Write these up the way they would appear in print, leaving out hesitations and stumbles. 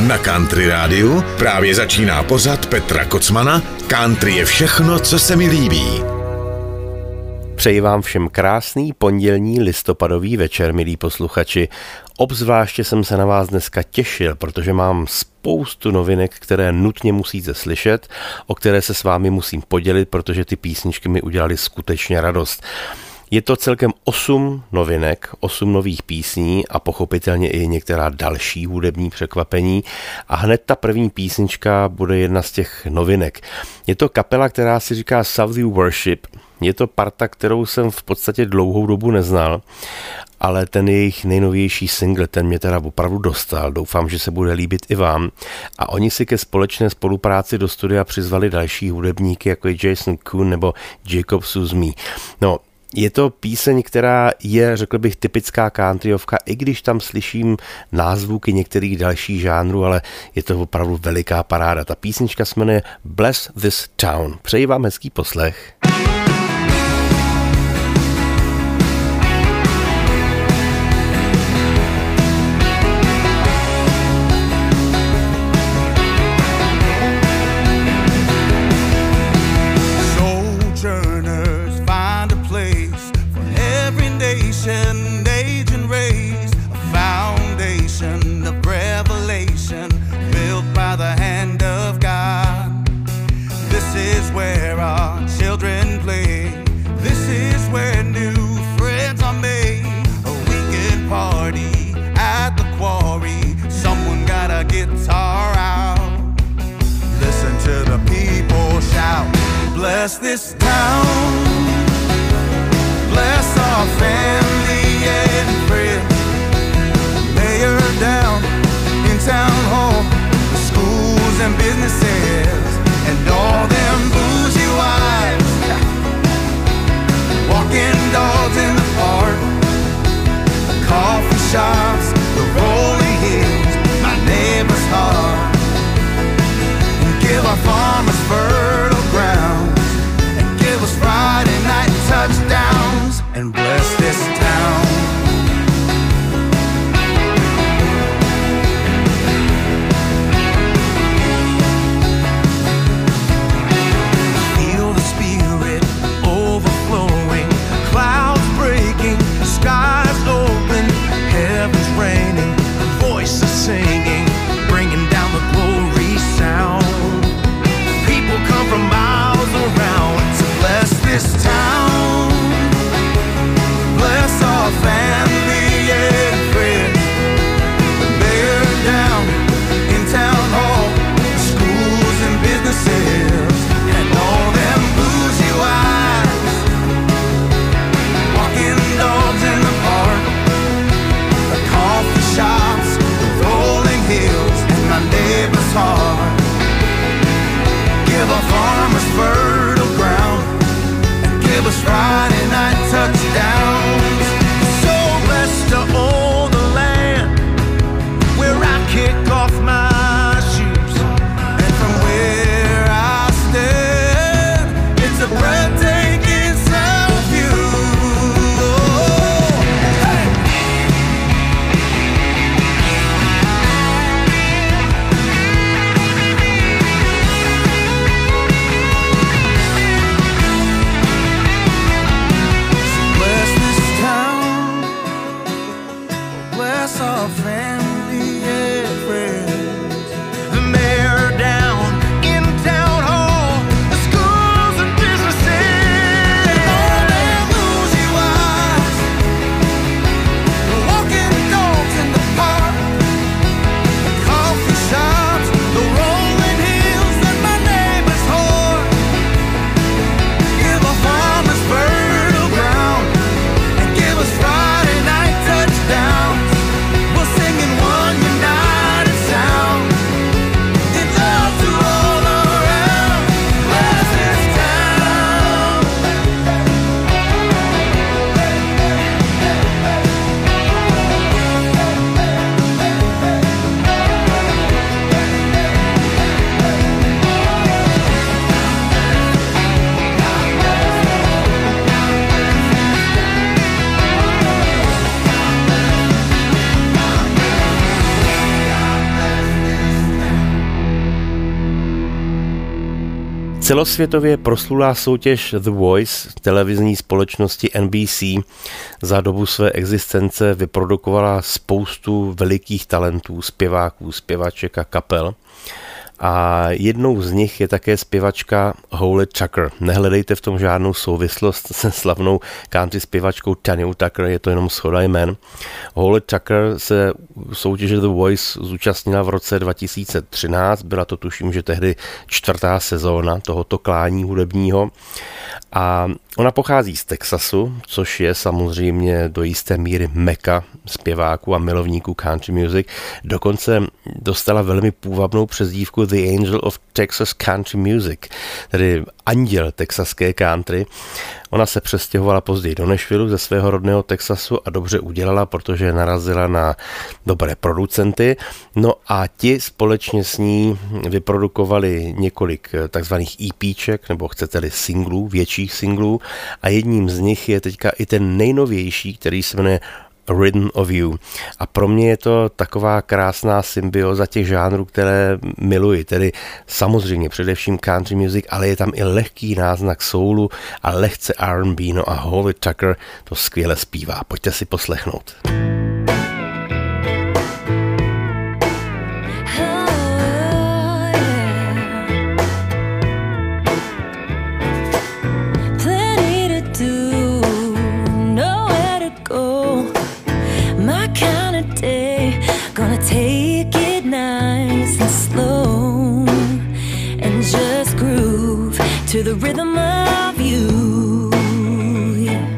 Na Country rádiu právě začíná pořad Petra Kocmana. Country je všechno, co se mi líbí. Přeji vám všem krásný pondělní listopadový večer, milí posluchači. Obzvláště jsem se na vás dneska těšil, protože mám spoustu novinek, které nutně musíte slyšet, o které se s vámi musím podělit, protože ty písničky mi udělaly skutečně radost. Je to celkem 8 novinek, 8 nových písní a pochopitelně i některá další hudební překvapení. A hned ta první písnička bude jedna z těch novinek. Je to kapela, která si říká Southview Worship. Je to parta, kterou jsem v podstatě dlouhou dobu neznal, ale ten jejich nejnovější single, ten mě teda opravdu dostal. Doufám, že se bude líbit i vám. A oni si ke společné spolupráci do studia přizvali další hudebníky, jako je Jason Kuhn nebo Jacob Suzmi. No, je to píseň, která je, řekl bych, typická countryovka, i když tam slyším názvuky některých dalších žánrů, ale je to opravdu veliká paráda. Ta písnička se jmenuje Bless This Town. Přeji vám hezký poslech. Bless this town, bless our family and friends. Mayor down in town hall, the schools and businesses, and all them bougie wives, walking dogs in the park, the coffee shops, the rolling hills, my neighbor's heart, and give our farmers fertile ground. Friday Celosvětově proslulá soutěž The Voice televizní společnosti NBC za dobu své existence vyprodukovala spoustu velikých talentů, zpěváků, zpěvaček a kapel. A jednou z nich je také zpěvačka Holly Tucker. Nehledejte v tom žádnou souvislost se slavnou country zpěvačkou Tanya Tucker, je to jenom shoda jmen. Holly Tucker se soutěže The Voice zúčastnila v roce 2013, byla to tuším, že tehdy 4. sezóna tohoto klání hudebního. A ona pochází z Texasu, což je samozřejmě do jisté míry meka zpěváků a milovníků country music. Dokonce dostala velmi půvabnou přezdívku The Angel of Texas Country Music, tedy anděl texaské country. Ona se přestěhovala později do Nashvillu ze svého rodného Texasu a dobře udělala, protože narazila na dobré producenty. No a ti společně s ní vyprodukovali několik takzvaných EPček, nebo chcete-li singlů, větších singlů. A jedním z nich je teďka i ten nejnovější, který se jmenuje A Rhythm of You. A pro mě je to taková krásná symbioza těch žánrů, které miluji, tedy samozřejmě především country music, ale je tam i lehký náznak soulu a lehce R&B, no a Holly Tucker to skvěle zpívá. Pojďte si poslechnout. To the rhythm of you, yeah.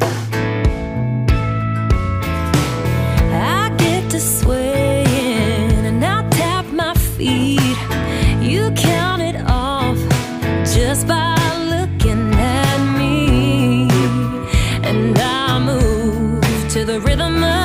I get to swaying and I'll tap my feet. You count it off just by looking at me. And I move to the rhythm of you.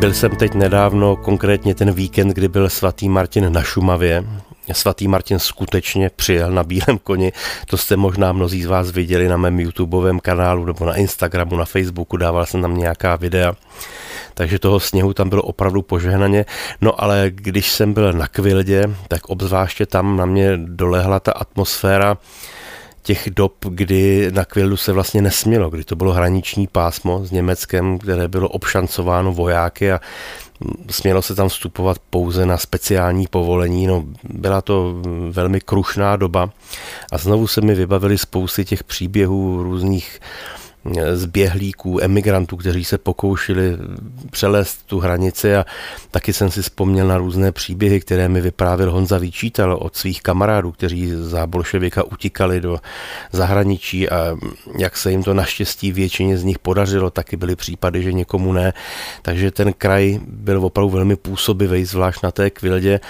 Byl jsem teď nedávno, konkrétně ten víkend, kdy byl svatý Martin na Šumavě svatý Martin skutečně přijel na bílém koni. To jste možná mnozí z vás viděli na mém YouTubeovém kanálu nebo na Instagramu, na Facebooku, dával jsem tam nějaká videa. Takže toho sněhu tam bylo opravdu požehnaně. No ale když jsem byl na Kvildě, tak obzvláště tam na mě dolehla ta atmosféra těch dob, kdy na Kvildu se vlastně nesmělo, kdy to bylo hraniční pásmo s Německem, které bylo obšancováno vojáky a smělo se tam vstupovat pouze na speciální povolení. No, byla to velmi krušná doba a znovu se mi vybavily spousty těch příběhů různých zběhlíků, emigrantů, kteří se pokoušeli přelézt tu hranici, a taky jsem si vzpomněl na různé příběhy, které mi vyprávěl Honza Výčítal od svých kamarádů, kteří za bolševika utíkali do zahraničí a jak se jim to naštěstí většině z nich podařilo, taky byly případy, že někomu ne. Takže ten kraj byl opravdu velmi působivý, zvlášť na té Kvildě,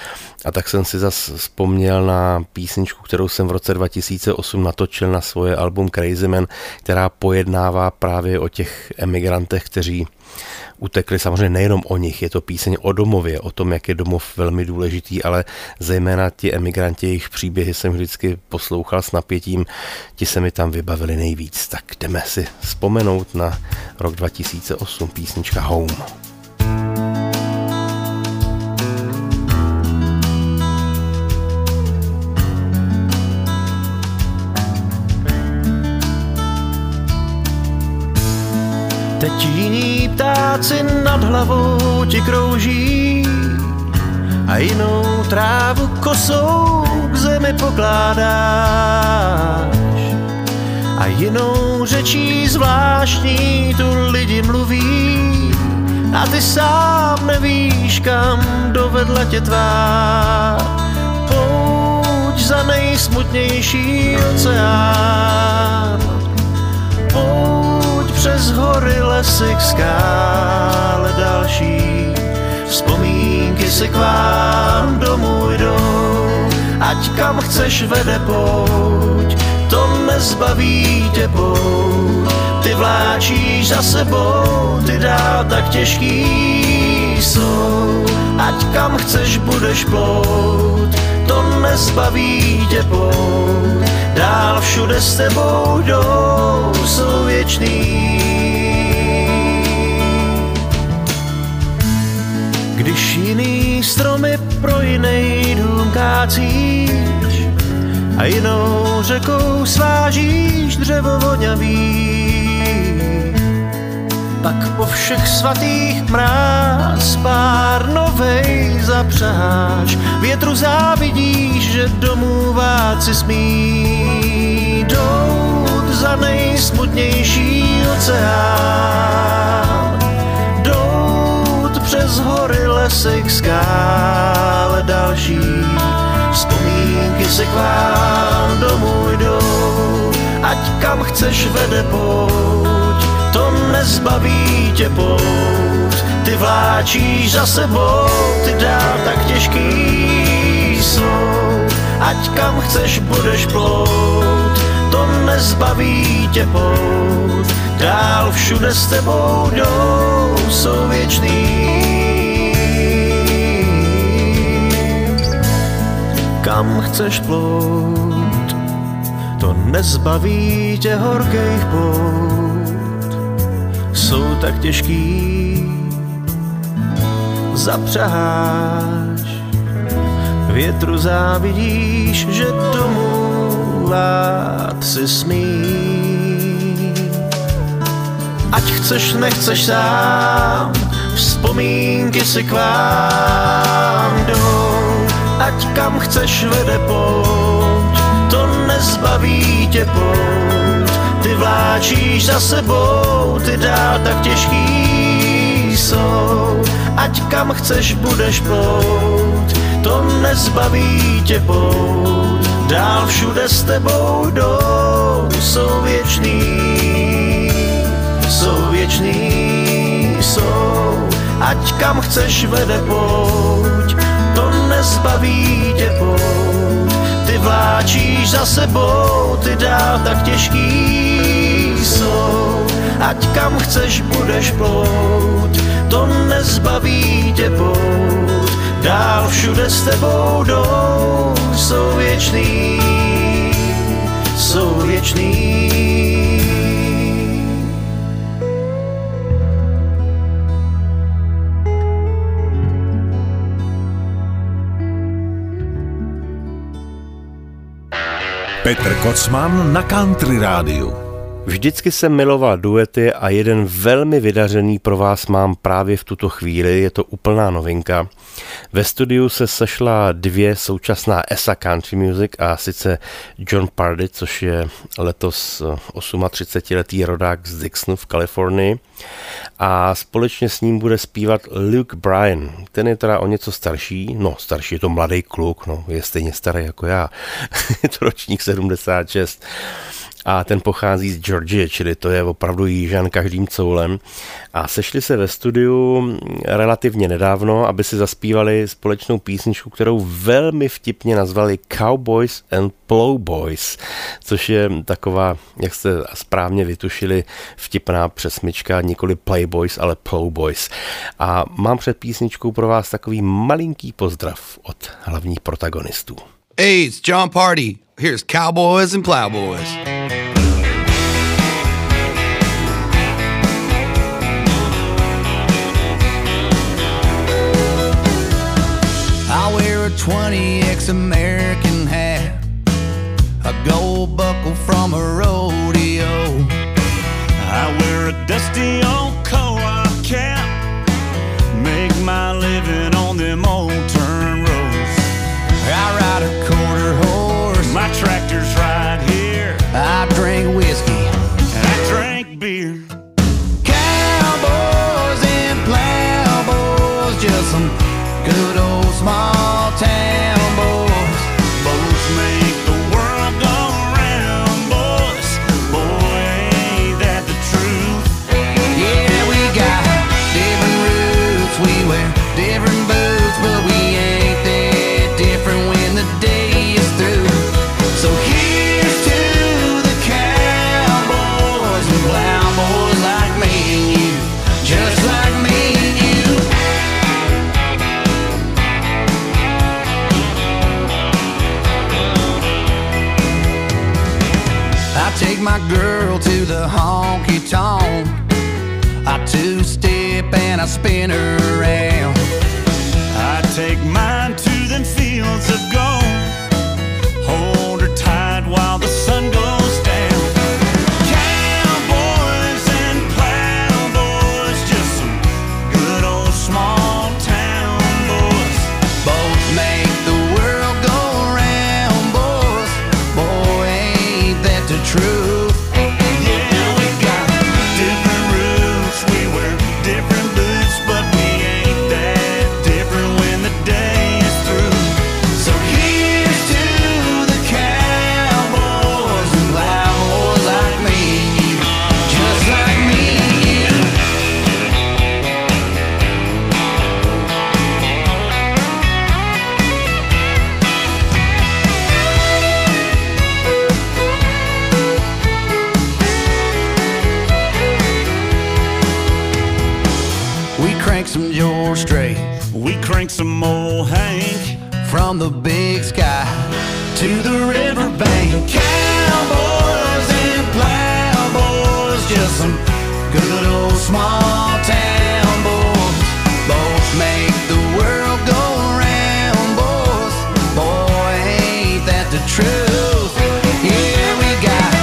a tak jsem si zas vzpomněl na písničku, kterou jsem v roce 2008 natočil na svoje album Crazy Man, která pojedná právě o těch emigrantech, kteří utekli. Samozřejmě nejenom o nich, je to píseň o domově, o tom, jak je domov velmi důležitý, ale zejména ti emigranti, jejich příběhy jsem vždycky poslouchal s napětím, ti se mi tam vybavili nejvíc. Tak jdeme si vzpomenout na rok 2008, písnička Home. Teď jiní ptáci nad hlavou ti krouží a jinou trávu kosou k zemi pokládáš a jinou řečí zvláštní tu lidi mluví a ty sám nevíš, kam dovedla tě tvá pouť za nejsmutnější oceán, pouť přes hory, lesy, k skále další. Vzpomínky si k vám domů jdou, ať kam chceš vede pouť, to nezbaví tě pouť. Ty vláčíš za sebou, ty dál tak těžký jsou, ať kam chceš budeš plout, to nezbaví tě pouť. Dál všude s tebou jdou, jsou věčný. Když jiný stromy pro jiný dům kácíš a jinou řekou svážíš dřevo voňavý, pak po všech svatých mráz pár novej zapřeháš, větru závidíš, že domů váci smí dout za nejsmutnější oceán, dout přes hory, lesy, k skále další. Vzpomínky se k vám domů jdou, ať kam chceš vede pouť, to nezbaví tě pouť. Ty vláčíš za sebou, ty dál tak těžký jsou, ať kam chceš budeš plout, to nezbaví tě pout. Dál všude s tebou jdou, jsou věčný. Kam chceš plout, to nezbaví tě horkých pout, jsou tak těžký, zapřaháš, větru závidíš, že domů vlád si smí. Ať chceš, nechceš sám, vzpomínky si k vám jdou, ať kam chceš vede pouť, to nezbaví tě pouť. Ty vláčíš za sebou, ty dál tak těžký jsou, ať kam chceš budeš plout, to nezbaví tě pout. Dál všude s tebou jdou, jsou věčný, jsou věčný, jsou. Ať kam chceš vede pouť, to nezbaví tě pout. Ty vláčíš za sebou, ty dál tak těžký jsou, ať kam chceš budeš plout, to nezbaví tě pout. Dál všude s tebou jdou, Petr Kocman na Country rádiu. Vždycky jsem miloval duety a jeden velmi vydařený pro vás mám právě v tuto chvíli, je to úplná novinka. Ve studiu se sešla dvě současná esa Country Music, a sice John Pardy, což je letos 38-letý rodák z Dixonu v Kalifornii, a společně s ním bude zpívat Luke Bryan. Ten je teda o něco starší, no starší, je to mladý kluk, no je stejně starý jako já, je to ročník 76. A ten pochází z Georgie, čili to je opravdu jižan každým coulem. A sešli se ve studiu relativně nedávno, aby si zaspívali společnou písničku, kterou velmi vtipně nazvali Cowboys and Plowboys, což je taková, jak jste správně vytušili, vtipná přesmička, nikoli Playboys, ale Plowboys. A mám před písničkou pro vás takový malinký pozdrav od hlavních protagonistů. Hey, it's John Pardy. Here's Cowboys and Plowboys. I wear a 20 ex-American hat, a gold buckle from a rodeo. I wear a dusty old cowboy cap, make my living on them old turn roads. I ride a quarter horse, my tractor's right here. I drink whiskey and I drink beer. Cowboys and plowboys, just some good old small town boys. Boys make the world go round, boys. Boy, ain't that the truth? Yeah, we got different roots, we wear different boots, but we ain't that different when the day is through. So here's to the cowboys and plowboys like me and you, just like me and you. I take my girl to the honky-tonk, I two-step and I spin her around. I take mine to them fields of gold, hold her tight while the sun goes down. Cowboys and plowboys, just some good old small town boys. Both make the world go round, boys. Boy, ain't that the truth? Yeah, we got different roots, we wear different boots, but we ain't that different when the day is through. So here's to the cowboys and plowboys like me and you, just like me and you. We crank some George Strait We crank some old Hank from the big sky to the riverbank. Cowboys and plowboys, just some good old small town boys. Both make the world go round, boys. Boy, ain't that the truth? Yeah, we got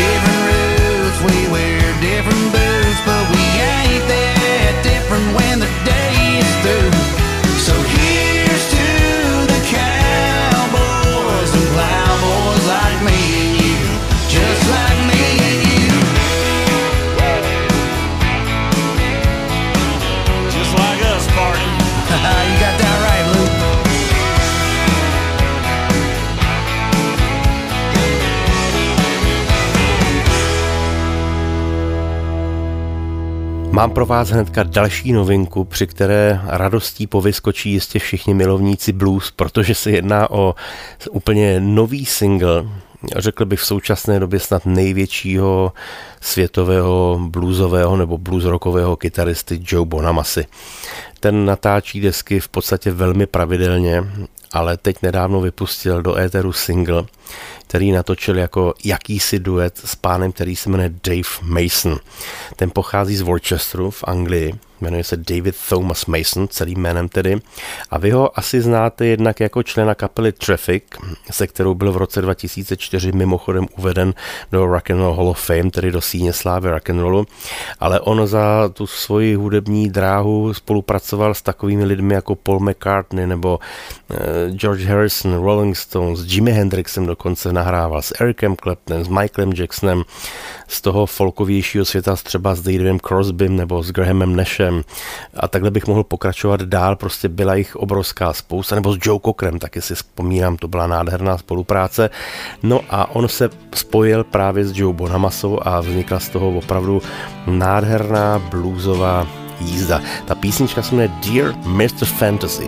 different roots, we wear different boots, but we ain't that different when the day is through. So here's to the cowboys and plowboys like me and you, just like me and you, just like us, Party. You got that right, Luke. Mám pro vás hnedka další novinku, při které radostí povyskočí jistě všichni milovníci blues, protože se jedná o úplně nový single, řekl bych v současné době snad největšího světového bluesového nebo bluesrockového kytaristy Joe Bonamassy. Ten natáčí desky v podstatě velmi pravidelně, ale teď nedávno vypustil do éteru single, který natočil jako jakýsi duet s pánem, který se jmenuje Dave Mason. Ten pochází z Worcesteru v Anglii Jmenuje se David Thomas Mason, celým jménem tedy, a vy ho asi znáte jednak jako člena kapely Traffic, se kterou byl v roce 2004 mimochodem uveden do Rock and Roll Hall of Fame, tedy do síně slávy rock'n'rollu, ale on za tu svoji hudební dráhu spolupracoval s takovými lidmi jako Paul McCartney nebo George Harrison, Rolling Stones, Jimi Hendrixem dokonce nahrával, s Ericem Claptonem, s Michaelem Jacksonem, z toho folkovějšího světa třeba s Davidem Crosbym nebo s Grahamem Nashem, a takhle bych mohl pokračovat dál, prostě byla jich obrovská spousta, nebo s Joe Cockerem, taky si vzpomínám, to byla nádherná spolupráce. No a on se spojil právě s Joe Bonamassou a vznikla z toho opravdu nádherná bluesová jízda. Ta písnička se jmenuje Dear Mr. Fantasy.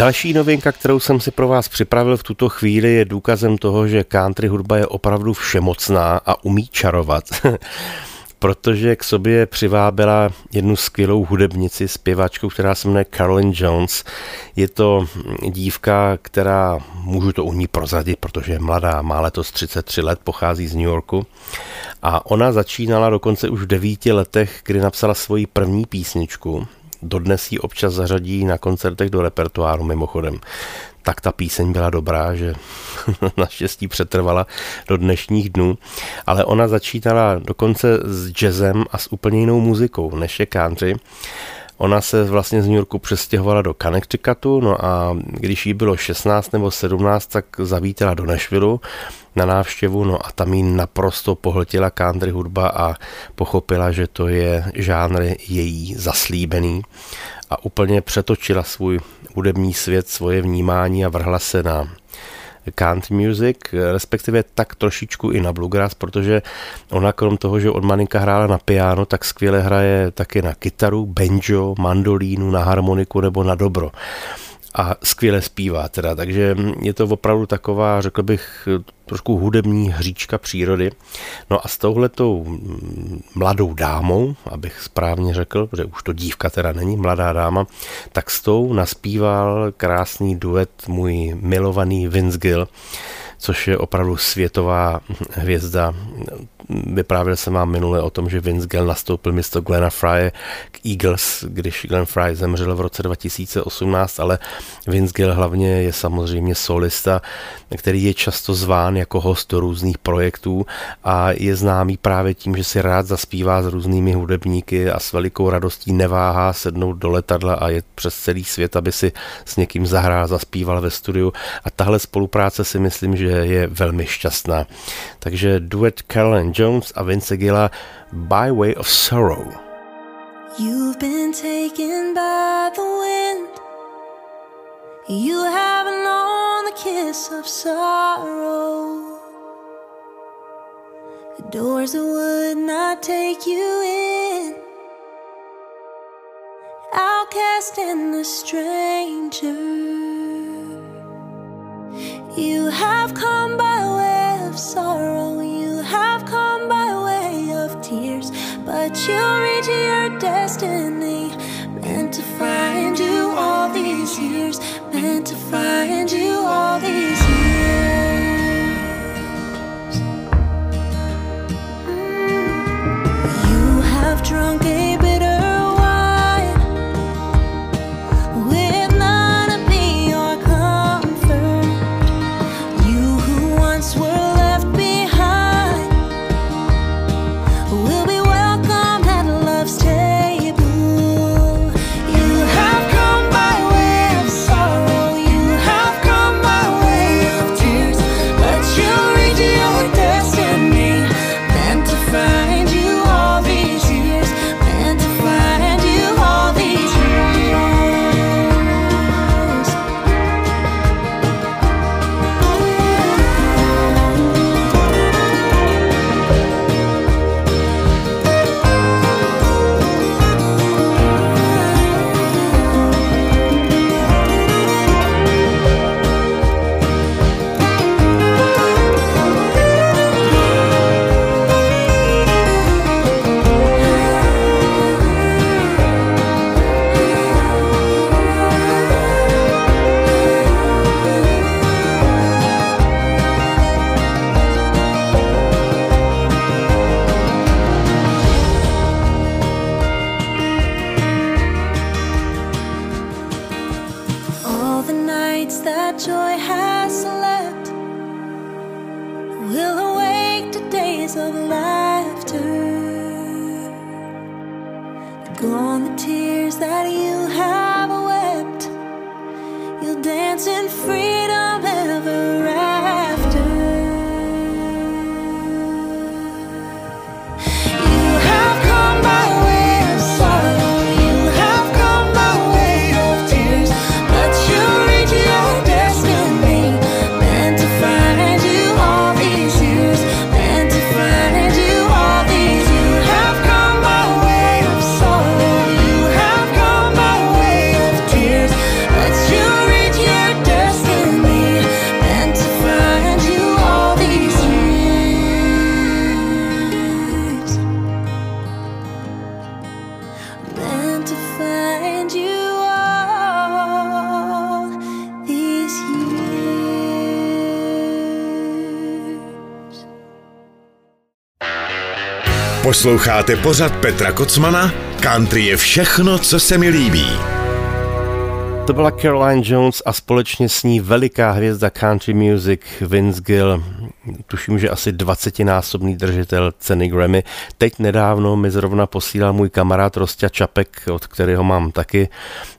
Další novinka, kterou jsem si pro vás připravil v tuto chvíli, je důkazem toho, že country hudba je opravdu všemocná a umí čarovat, protože k sobě přivábila jednu skvělou hudebnici, zpěvačku, která se jmenuje Caroline Jones. Je to dívka, která, můžu to u ní prozradit, protože je mladá, má letos 33 let, pochází z New Yorku. A ona začínala dokonce už v 9 letech, kdy napsala svoji první písničku. Dodnes ji občas zařadí na koncertech do repertoáru mimochodem. Tak ta píseň byla dobrá, že naštěstí přetrvala do dnešních dnů. Ale ona začínala dokonce s jazzem a s úplně jinou muzikou, než je country. Ona se vlastně z New Yorku přestěhovala do Connecticutu, no a když jí bylo 16 nebo 17, tak zavítala do Nashvillu na návštěvu, no a tam jí naprosto pohltila country hudba a pochopila, že to je žánr její zaslíbený a úplně přetočila svůj hudební svět, svoje vnímání a vrhla se na country music, respektive tak trošičku i na bluegrass, protože ona krom toho, že od malinka hrála na piano, tak skvěle hraje taky na kytaru, banjo, mandolínu, na harmoniku nebo na dobro. A skvěle zpívá teda, takže je to opravdu taková, řekl bych, trošku hudební hříčka přírody. No a s touhletou mladou dámou, abych správně řekl, že už to dívka teda není, mladá dáma, tak s tou naspíval krásný duet můj milovaný Vince Gill, což je opravdu světová hvězda. Vyprávěl jsem vám minule o tom, že Vince Gill nastoupil místo Glena Frye k Eagles, když Glenn Frye zemřel v roce 2018, ale Vince Gill hlavně je samozřejmě solista, který je často zván jako host do různých projektů a je známý právě tím, že si rád zaspívá s různými hudebníky a s velikou radostí neváhá sednout do letadla a jet přes celý svět, aby si s někým zahrál, zaspíval ve studiu. A tahle spolupráce si myslím, že je velmi šťastná. Takže duet Caroline Jones a Vince Gilla By Way of Sorrow. You've been taken by the wind, you have known the kiss of sorrow. Doors that would not take you in, outcast and the stranger. You have come by way of sorrow, you have come by way of tears, but you reach your destiny, meant to find you all these years, meant to find you all these years. You have drunk a bitter Posloucháte pořad Petra Kocmana? Country je všechno, co se mi líbí. To byla Caroline Jones a společně s ní veliká hvězda country music Vince Gill. Tuším, že asi 20násobný držitel ceny Grammy. Teď nedávno mi zrovna posílal můj kamarád Rostia Čapek, od kterého mám taky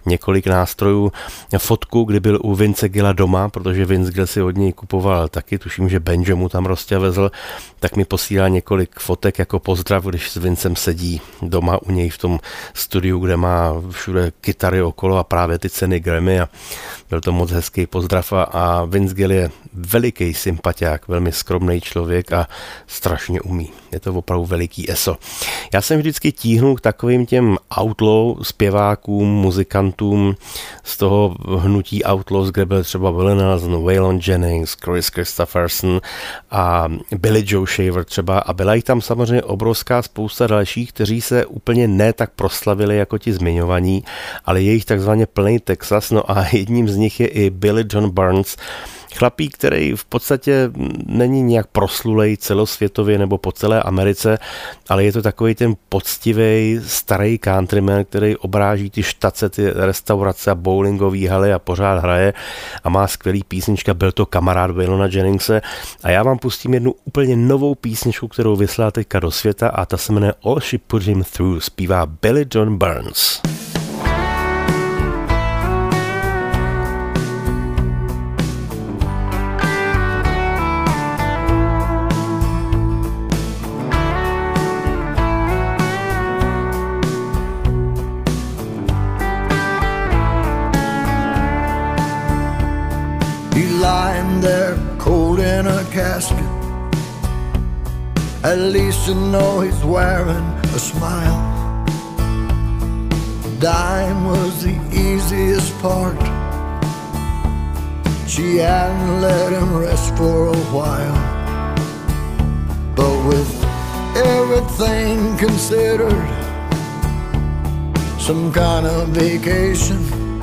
několik nástrojů, fotku, kdy byl u Vince Gilla doma, protože Vince Gill si od něj kupoval taky, tuším, že Benjo mu tam Rostia vezl, tak mi posílal několik fotek jako pozdrav, když s Vincem sedí doma u něj v tom studiu, kde má všude kytary okolo a právě ty ceny Grammy, a byl to moc hezký pozdrav. A Vince Gill je veliký sympatiák, velmi skromný člověk a strašně umí. Je to opravdu veliký eso. Já jsem vždycky tíhnul k takovým těm outlaw zpěvákům, muzikantům z toho hnutí outlaws, kde byl třeba Willie Nelson, Waylon Jennings, Chris Christopherson a Billy Joe Shaver třeba, a byla jich tam samozřejmě obrovská spousta dalších, kteří se úplně ne tak proslavili jako ti zmiňovaní, ale je jich takzvaně plný Texas, no a jedním z nich je i Billy John Burns, chlapík, který v podstatě není nějak proslulej celosvětově nebo po celé Americe, ale je to takový ten poctivej starý countryman, který obráží ty štace, ty restaurace a bowlingové haly a pořád hraje a má skvělý písnička, byl to kamarád Waylona Jenningse. A já vám pustím jednu úplně novou písničku, kterou vyslala teďka do světa, a ta se jmenuje All She Put Him Through, zpívá Billy John Burns. Casket. At least you know he's wearing a smile. Dying was the easiest part. She hadn't let him rest for a while. But with everything considered, some kind of vacation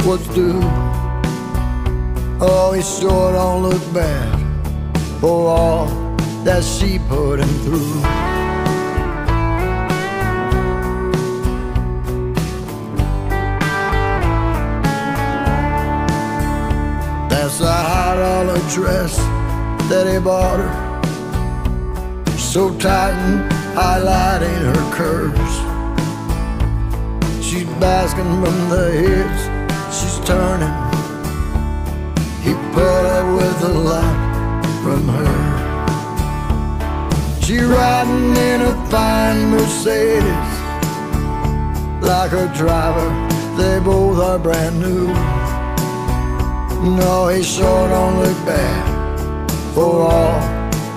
was due. Oh, he sure don't look bad for all that she put him through. That's a $100 dress that he bought her, so tight and highlighting her curves. She's basking from the hips she's turning. He put up with a lot from her. She riding in a fine Mercedes, like her driver, they both are brand new. No, he sure don't look bad for all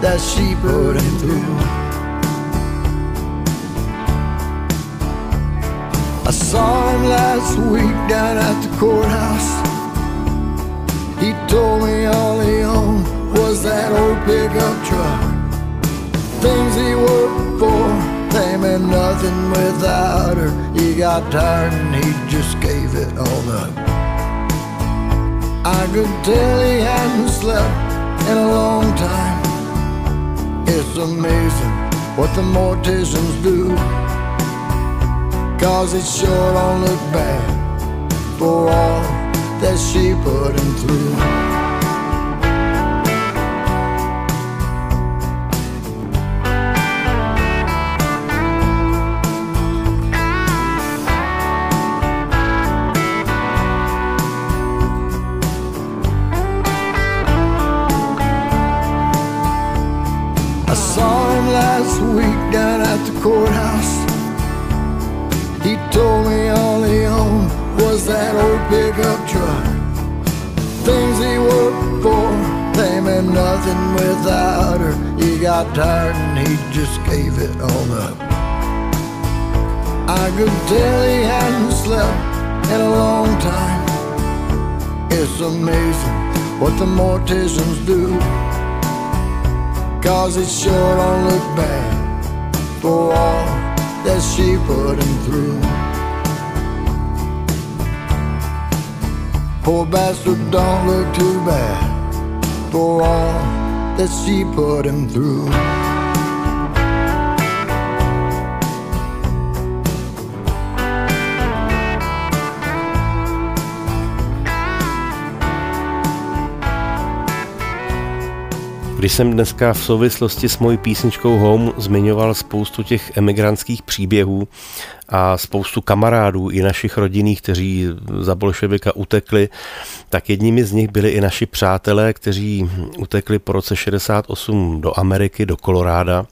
that she put him through. I saw him last week down at the courthouse. He told me all he owned was that old pickup truck. Things he worked for, they meant nothing without her. He got tired and he just gave it all up. I could tell he hadn't slept in a long time. It's amazing what the morticians do, 'cause it sure don't look bad for all that she put him through. Courthouse. He told me all he owned was that old pickup truck. Things he worked for, they meant nothing without her. He got tired and he just gave it all up. I could tell he hadn't slept in a long time. It's amazing what the morticians do, 'cause it sure don't look bad for all that she put him through. Poor bastard don't look too bad for all that she put him through. Když jsem dneska v souvislosti s mojí písničkou Home zmiňoval spoustu těch emigrantských příběhů a spoustu kamarádů i našich rodinných, kteří za bolševika utekli, tak jedními z nich byli i naši přátelé, kteří utekli po roce 68 do Ameriky, do Koloráda,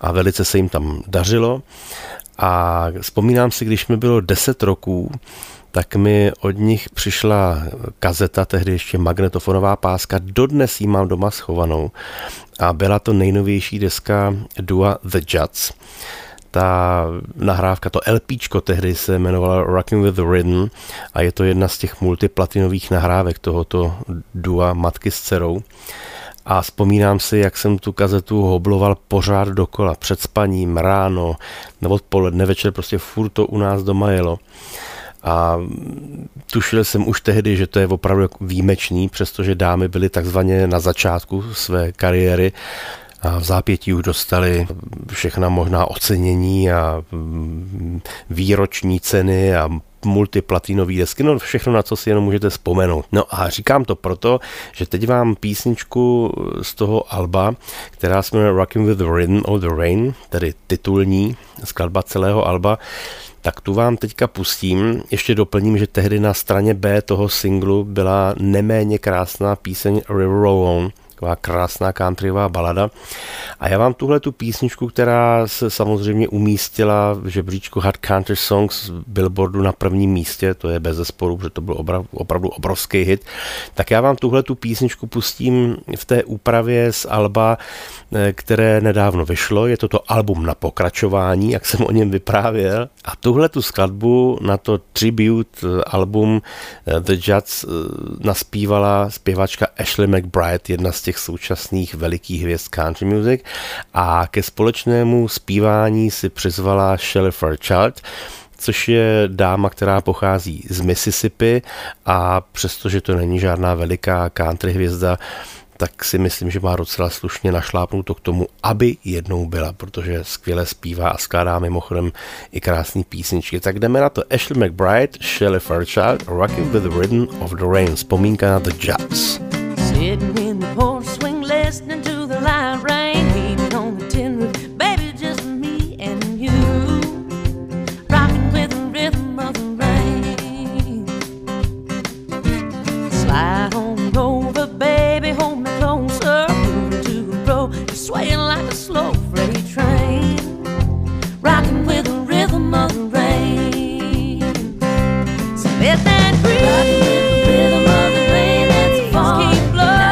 a velice se jim tam dařilo. A vzpomínám si, když mi bylo 10 roků, tak mi od nich přišla kazeta, tehdy ještě magnetofonová páska, dodnes ji mám doma schovanou, a byla to nejnovější deska dua The Judds. Ta nahrávka, to LPčko tehdy se jmenovala Rocking with the Rhythm a je to jedna z těch multiplatinových nahrávek tohoto dua matky s dcerou. A vzpomínám si, jak jsem tu kazetu hobloval pořád dokola, před spaním, ráno, nebo odpoledne, večer, prostě furt to u nás doma jelo. A tušil jsem už tehdy, že to je opravdu výjimečný, přestože dámy byly takzvaně na začátku své kariéry a v zápětí už dostali všechna možná ocenění a výroční ceny a multiplatinové desky, no všechno, na co si jenom můžete vzpomenout. No a říkám to proto, že teď vám písničku z toho alba, která se jmenuje Rocking with the Rhythm of the Rain, tedy titulní skladba celého alba, tak tu vám teďka pustím. Ještě doplním, že tehdy na straně B toho singlu byla neméně krásná píseň River Roll On, taková krásná countryová balada. A já vám tuhle tu písničku, která se samozřejmě umístila v žebříčku Hot Country Songs Billboardu na prvním místě, to je bezesporu, protože to byl opravdu obrovský hit, tak já vám tuhle tu písničku pustím v té úpravě z alba, které nedávno vyšlo. Je to album na pokračování, jak jsem o něm vyprávěl. A tuhle tu skladbu na to tribute album The Judds naspívala zpěvačka Ashley McBride, jedna z těch současných velikých hvězd country music, a ke společnému zpívání si přizvala Shelley Fairchild, což je dáma, která pochází z Mississippi, a přestože to není žádná veliká country hvězda, tak si myslím, že má docela slušně našlápnuto k tomu, aby jednou byla, protože skvěle zpívá a skládá mimochodem i krásné písničky. Tak jdeme na to. Ashley McBride, Shelley Fairchild, Rocking with the Rhythm of the Rain, vzpomínka na The Judds. Sitting in the porch swing, listening to the light rain, heaving on the tin roof, baby, just me and you, rocking with the rhythm of the rain. Slide on over, baby, hold me closer, moving to and fro, you're swaying like a slow freight train, rocking with the rhythm of the rain. So let that breathe. Rocking with the rhythm of the rain. Keep blowing.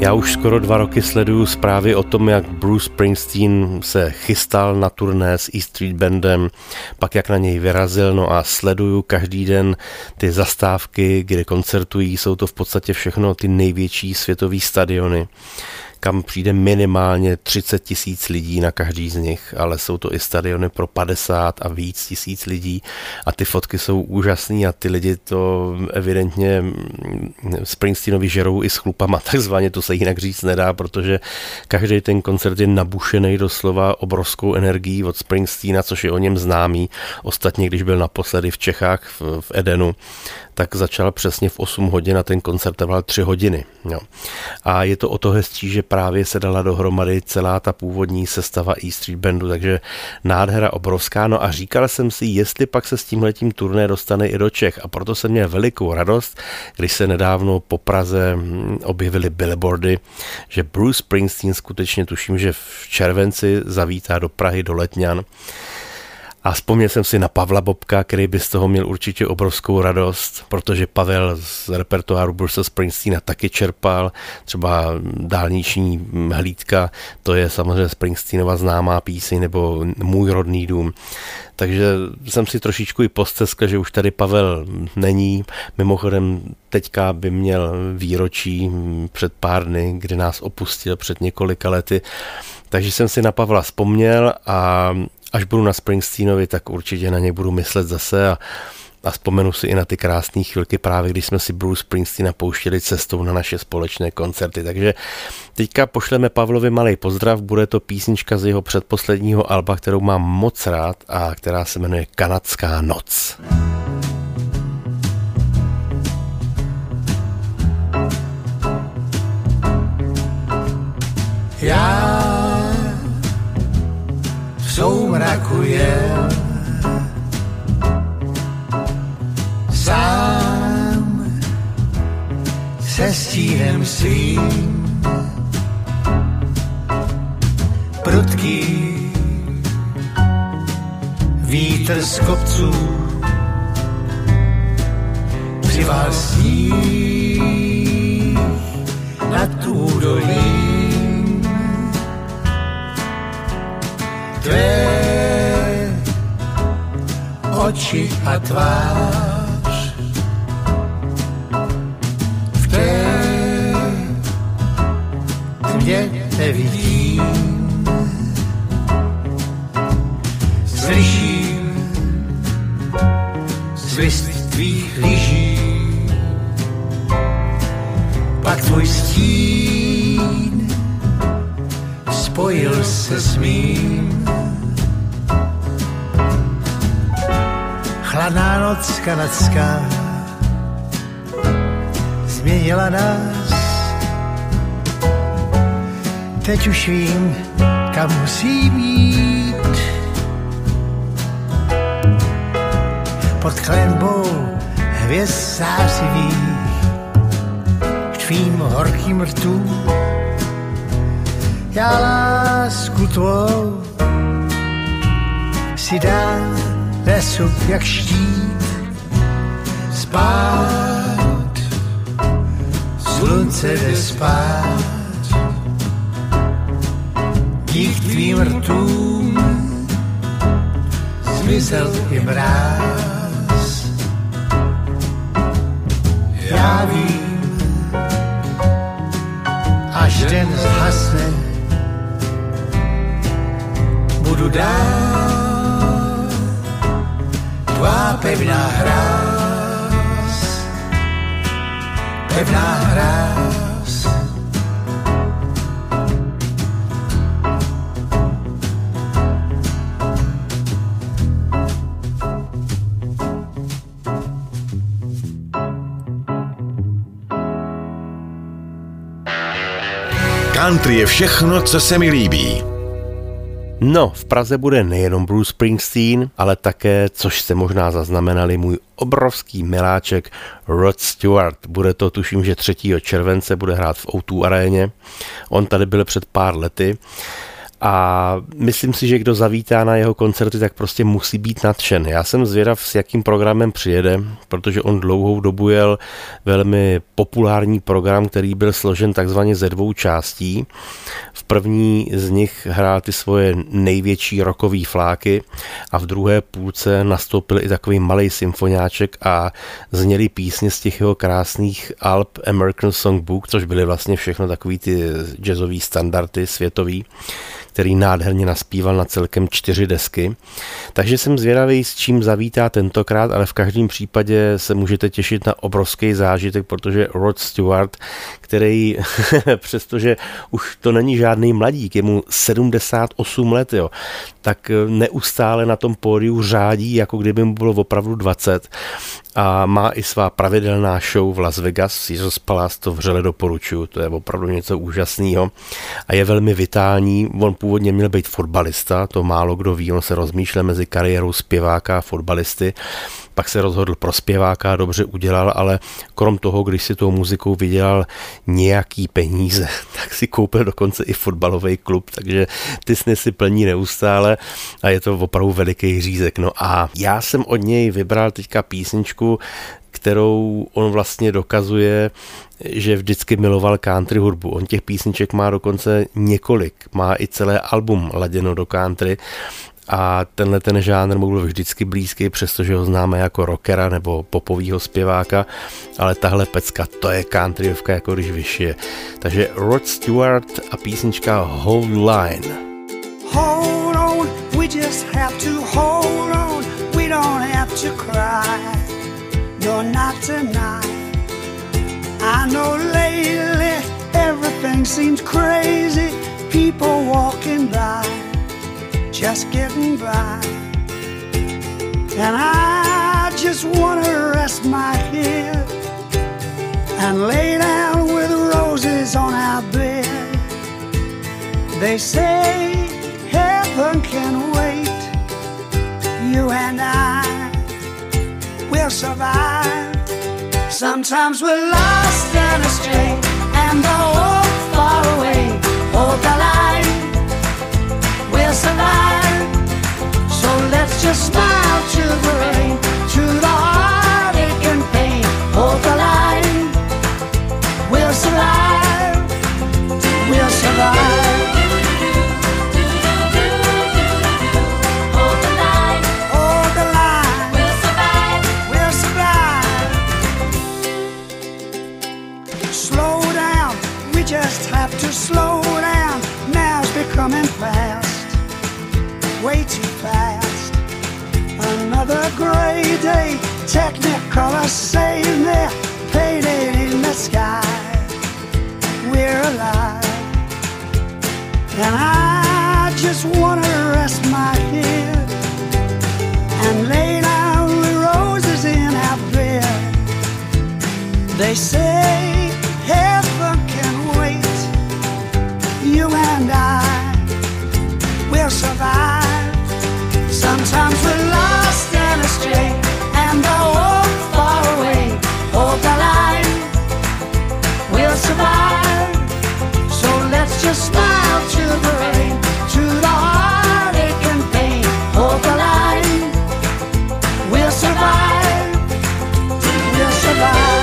Já už skoro 2 roky sleduju zprávy o tom, jak Bruce Springsteen se chystal na turné s E Street Bandem, pak jak na něj vyrazil, no a sleduju každý den ty zastávky, kde koncertují, jsou to v podstatě všechno ty největší světové stadiony, kam přijde minimálně 30 000 lidí na každý z nich, ale jsou to i stadiony pro 50 a víc tisíc lidí a ty fotky jsou úžasné a ty lidi to evidentně Springsteenovi žerou i s chlupama, takzvaně, to se jinak říct nedá, protože každý ten koncert je nabušený doslova obrovskou energií od Springsteena, což je o něm známý. Ostatně, když byl naposledy v Čechách v Edenu, tak začal přesně v 8 hodin a ten koncert trval 3 hodiny. Jo. A je to o to hezčí, že právě se dala dohromady celá ta původní sestava E Street Bandu, takže nádhera obrovská. No a říkal jsem si, jestli pak se s tímhletím turné dostane i do Čech. A proto jsem měl velikou radost, když se nedávno po Praze objevily billboardy, že Bruce Springsteen skutečně, tuším, že v červenci zavítá do Prahy, do Letňan. A vzpomněl jsem si na Pavla Bobka, který by z toho měl určitě obrovskou radost, protože Pavel z repertoáru Bruce Springsteena taky čerpal, třeba Dálniční hlídka, to je samozřejmě Springsteenova známá píseň, nebo Můj rodný dům. Takže jsem si trošičku i posteskl, že už tady Pavel není. Mimochodem teďka by měl výročí před pár dny, kdy nás opustil před několika lety. Takže jsem si na Pavla vzpomněl a až budu na Springsteenovi, tak určitě na něj budu myslet zase a vzpomenu si i na ty krásné chvilky, právě když jsme si Bruce Springsteena pouštěli cestou na naše společné koncerty. Takže teďka pošleme Pavlovi malej pozdrav, bude to písnička z jeho předposledního alba, kterou mám moc rád a která se jmenuje Kanadská noc. Soumraku jel sám se stínem svým prudký vítr z kopců přival sníh nad údolí. Tvé oči a tvář v té tmě nevidím. Slyším svist tvých lyží, pak tvůj stín spojil se s mým. Chladná noc kanadská změnila nás. Teď už vím, kam musím jít. Pod klenbou hvězd zářivých v tvým horkým rtu já lásku tvou si dám nesu jak štít. Spát slunce jde spát dík tvým rtům zmizel i mráz. Já vím, až den zhasne budu dál, tvá pevná hráz, Country je všechno, co se mi líbí. No, v Praze bude nejenom Bruce Springsteen, ale také, což jste možná zaznamenali, můj obrovský miláček Rod Stewart. Bude to, tuším, že 3. července bude hrát v O2 aréně. On tady byl před pár lety A myslím si, že kdo zavítá na jeho koncerty, tak prostě musí být nadšen. Já jsem zvědav, s jakým programem přijede, protože on dlouhou dobu jel velmi populární program, který byl složen takzvaně ze dvou částí. V první z nich hrál ty svoje největší rockové fláky a v druhé půlce nastoupil i takový malej symfoniáček a zněly písně z těch jeho krásných alb American Songbook, což byly vlastně všechno takový ty jazzový standardy světový, který nádherně naspíval na celkem 4 desky. Takže jsem zvědavý, s čím zavítá tentokrát, ale v každém případě se můžete těšit na obrovský zážitek, protože Rod Stewart, který, přestože už to není žádný mladík, je mu 78 let, jo, tak neustále na tom pódiu řádí, jako kdyby mu bylo opravdu 20. A má i svá pravidelná show v Las Vegas, Caesars Palace, to vřele doporučuju, to je opravdu něco úžasného a je velmi vitální. On původně měl být fotbalista, to málo kdo ví, on se rozmýšlel mezi kariérou zpěváka a fotbalisty, pak se rozhodl pro zpěváka, dobře udělal, ale krom toho, když si tou muzikou vydělal nějaký peníze, tak si koupil dokonce i fotbalový klub, takže ty sny si plní neustále a je to opravdu veliký řízek. No a já jsem od něj vybral teďka písničku, kterou on vlastně dokazuje, že vždycky miloval country hudbu. On těch písniček má dokonce několik, má i celé album laděno do country a tenhle ten žánr mu byl vždycky blízký, přestože ho známe jako rockera nebo popovýho zpěváka, ale tahle pecka, to je countryovka, jako když vyšije. Takže Rod Stewart a písnička Hold Line. Hold on, we just have to hold on, we don't have to cry. You're not tonight. I know lately everything seems crazy. People walking by, just getting by. And I just want to rest my head and lay down with roses on our bed. They say heaven can wait. You and I we'll survive. Sometimes we're lost and astray, and the hope far away. Hold the line, we'll survive. So let's just smile to the rain, to the heartache and pain. Hold the line, we'll survive. We'll survive. Have to slow down, now's becoming fast, way too fast. Another gray day, Technicolor saved me, painted in the sky. We're alive, and I just wanna rest my head and lay down the roses in our bed. They say heaven can wait. You and I will survive. Sometimes we're lost and astray, and the hope far away. Hold the line, we'll survive. So let's just smile to the rain, to the heartache and pain. Hold the line, we'll survive. We'll survive.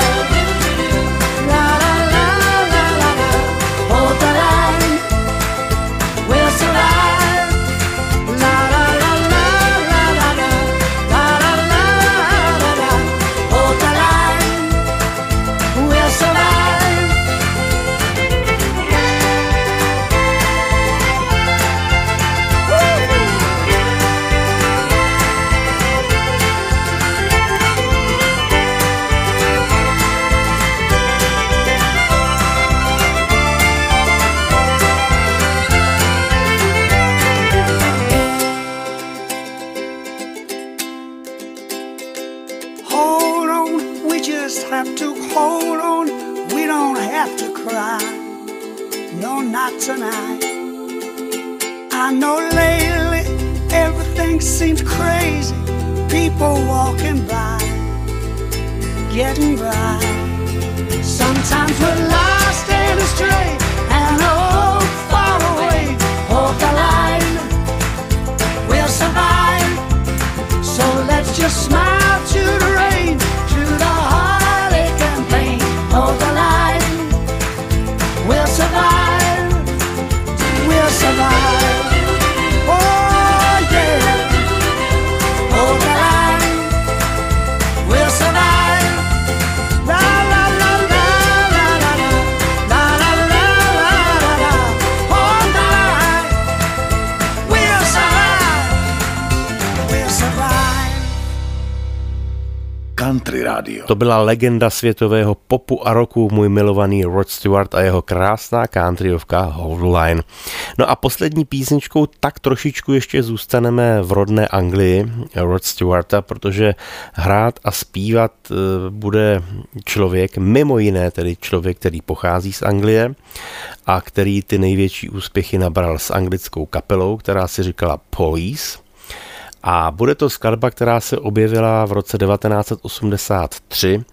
Tonight, I know lately everything seems crazy. People walking by, getting by. Sometimes we're lost and astray, and oh, far away, hold the line. Country Radio. To byla legenda světového popu a rocku, můj milovaný Rod Stewart a jeho krásná countryovka Hold On. No a poslední písničkou tak trošičku ještě zůstaneme v rodné Anglii Rod Stewarta, protože hrát a zpívat bude člověk, mimo jiné tedy člověk, který pochází z Anglie a který ty největší úspěchy nabral s anglickou kapelou, která si říkala Police. A bude to skladba, která se objevila v roce 1983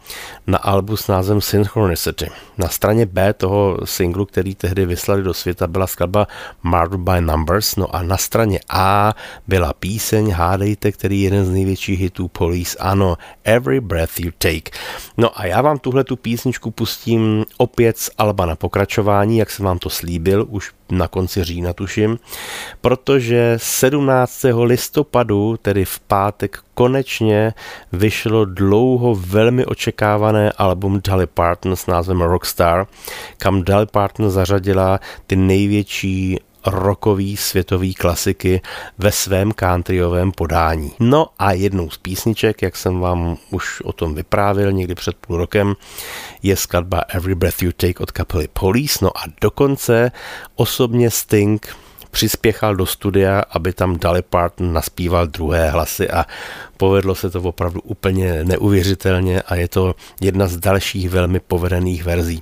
na albu s názvem Synchronicity. Na straně B toho singlu, který tehdy vyslali do světa, byla skladba Murder by Numbers, no a na straně A byla píseň, hádejte, který je jeden z největších hitů Police, ano, Every Breath You Take. No a já vám tuhle tu písničku pustím opět z alba na pokračování, jak jsem vám to slíbil, už na konci října tuším, protože 17. listopadu, tedy v pátek, konečně vyšlo dlouho velmi očekávané album Dolly Parton s názvem Rockstar, kam Dolly Parton zařadila ty největší rockový světový klasiky ve svém countryovém podání. No a jednou z písniček, jak jsem vám už o tom vyprávil někdy před půl rokem, je skladba Every Breath You Take od kapely Police. No a dokonce osobně Sting přispěchal do studia, aby tam Dolly Parton naspíval druhé hlasy a povedlo se to opravdu úplně neuvěřitelně a je to jedna z dalších velmi povedených verzí.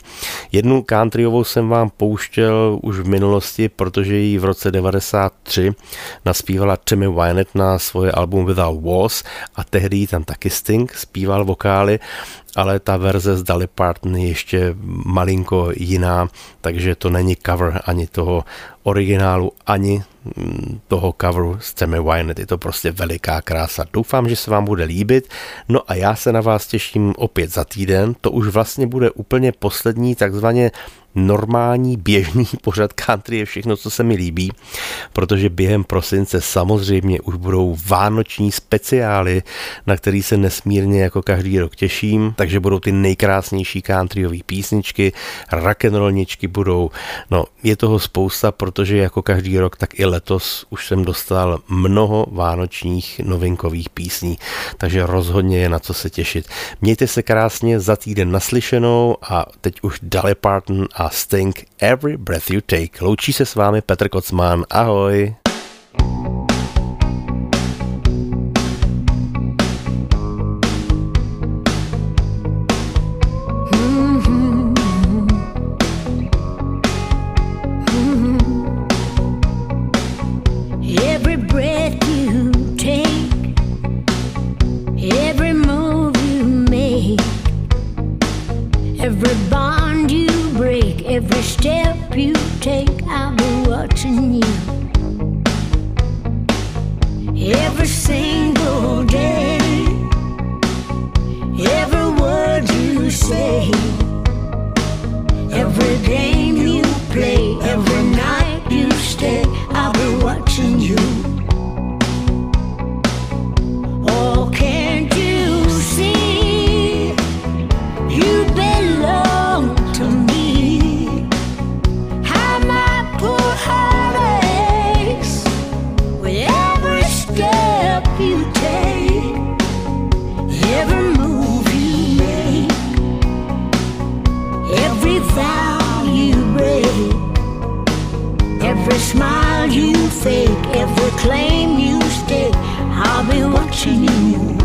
Jednu countryovou jsem vám pouštěl už v minulosti, protože ji v roce 1993 naspívala Tammy Wynette na svoje album Without Walls a tehdy ji tam taky Sting zpíval vokály, ale ta verze z Dolly Parton je ještě malinko jiná, takže to není cover ani toho originálu, ani toho coveru s Tammy Wynette. Je to prostě veliká krása. Doufám, že se vám bude líbit. No a já se na vás těším opět za týden. To už vlastně bude úplně poslední takzvaně normální, běžný pořad Country je všechno, co se mi líbí, protože během prosince samozřejmě už budou vánoční speciály, na který se nesmírně jako každý rok těším, takže budou ty nejkrásnější countryové písničky, rock'n'rollničky budou, no je toho spousta, protože jako každý rok, tak i letos už jsem dostal mnoho vánočních novinkových písní, takže rozhodně je na co se těšit. Mějte se krásně, za týden naslyšenou a teď už Dolly Parton a Sting, Every Breath You Take. Loučí se s vámi Petr Kocman. Ahoj. Every step you take, I'll be watching you. Every single day, every word you say, every game you play, every night you stay, I'll be watching you. Oh, can't you see? You belong to me. Every smile you fake, every claim you stake, I'll be watching you.